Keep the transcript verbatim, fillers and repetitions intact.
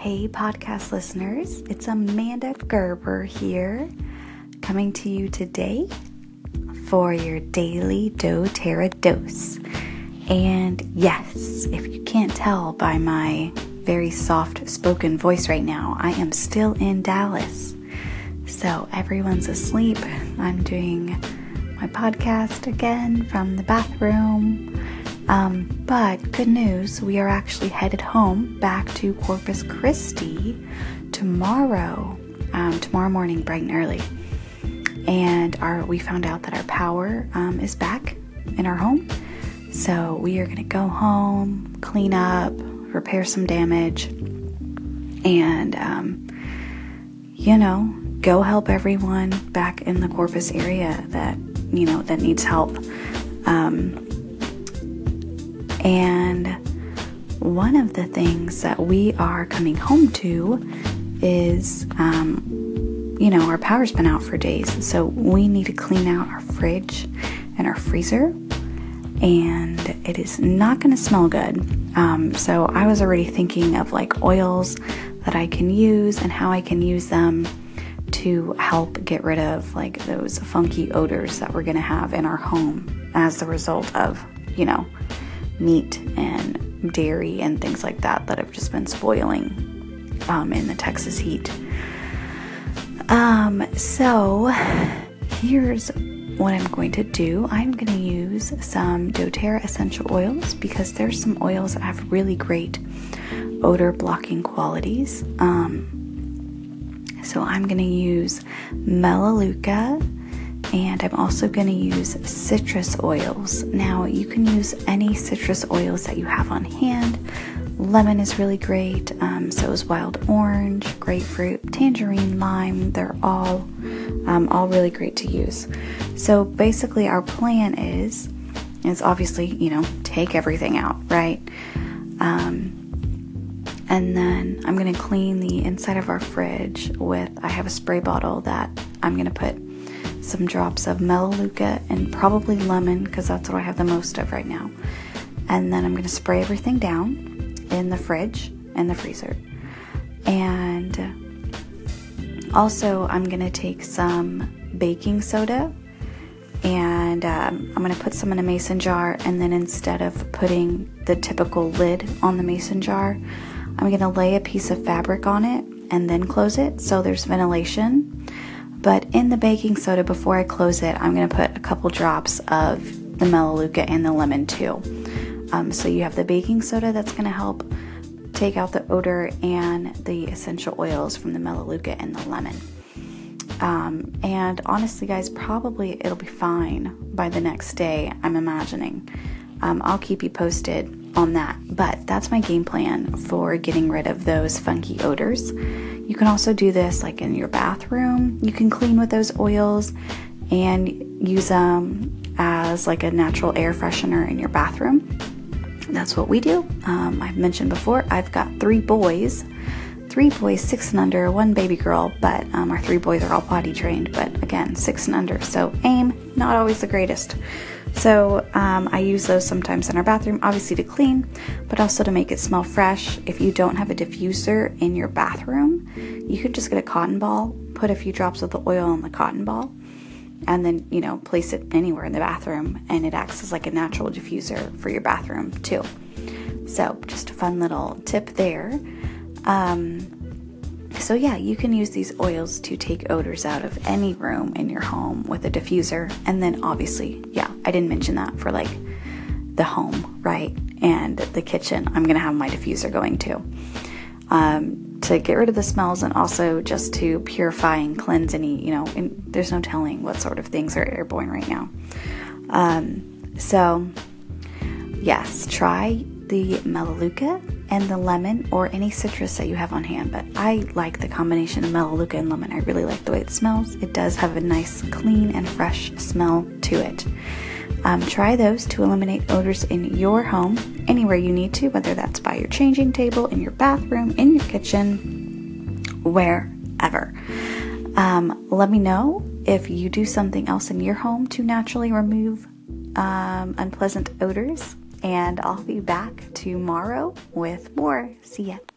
Hey podcast listeners, it's Amanda Gerber here, coming to you today for your daily doTERRA dose. And yes, if you can't tell by my very soft spoken voice right now, I am still in Dallas. So everyone's asleep. I'm doing my podcast again from the bathroom. Um, but good news, we are actually headed home back to Corpus Christi tomorrow, um, tomorrow morning, bright and early. And our we found out that our power um, is back in our home. So we are going to go home, clean up, repair some damage, and, um, you know, go help everyone back in the Corpus area that, you know, that needs help. Um... And one of the things that we are coming home to is, um, you know, our power's been out for days. So we need to clean out our fridge and our freezer. And it is not going to smell good. Um, so I was already thinking of like oils that I can use and how I can use them to help get rid of like those funky odors that we're going to have in our home as the result of, you know, meat and dairy and things like that that have just been spoiling um, in the Texas heat. Um, so here's what I'm going to do. I'm going to use some doTERRA essential oils because there's some oils that have really great odor blocking qualities. Um, so I'm going to use Melaleuca. And I'm also going to use citrus oils. Now, you can use any citrus oils that you have on hand. Lemon is really great. Um, so is wild orange, grapefruit, tangerine, lime. They're all, um, all really great to use. So basically our plan is, is obviously, you know, take everything out, right? Um, and then I'm going to clean the inside of our fridge with, I have a spray bottle that I'm going to put some drops of Melaleuca and probably lemon because that's what I have the most of right now. And then I'm going to spray everything down in the fridge and the freezer. And also I'm going to take some baking soda and um, I'm going to put some in a mason jar, and then instead of putting the typical lid on the mason jar, I'm going to lay a piece of fabric on it and then close it so there's ventilation. But in the baking soda, before I close it, I'm going to put a couple drops of the Melaleuca and the lemon too. Um, so you have the baking soda that's going to help take out the odor, and the essential oils from the Melaleuca and the lemon. Um, and honestly, guys, probably it'll be fine by the next day, I'm imagining. Um, I'll keep you posted on that. But that's my game plan for getting rid of those funky odors. You can also do this like in your bathroom. You can clean with those oils and use them as like a natural air freshener in your bathroom. That's what we do. Um, I've mentioned before, I've got three boys, three boys, six and under, one baby girl, but um, our three boys are all potty trained, but again, six and under. So aim, not always the greatest. So um, I use those sometimes in our bathroom, obviously to clean, but also to make it smell fresh. If you don't have a diffuser in your bathroom, you can just get a cotton ball, put a few drops of the oil on the cotton ball, and then, you know, place it anywhere in the bathroom, and it acts as like a natural diffuser for your bathroom too. So just a fun little tip there. Um, so yeah, you can use these oils to take odors out of any room in your home with a diffuser. And then obviously, yeah, I didn't mention that for like the home, right? And the kitchen, I'm going to have my diffuser going too, um, to get rid of the smells, and also just to purify and cleanse any, you know, and there's no telling what sort of things are airborne right now. Um, so yes, try the Melaleuca and the lemon, or any citrus that you have on hand, but I like the combination of Melaleuca and lemon. I really like the way it smells. It does have a nice clean and fresh smell to it. Um, try those to eliminate odors in your home, anywhere you need to, whether that's by your changing table, in your bathroom, in your kitchen, wherever. Um, let me know if you do something else in your home to naturally remove um, unpleasant odors. And I'll be back tomorrow with more. See ya.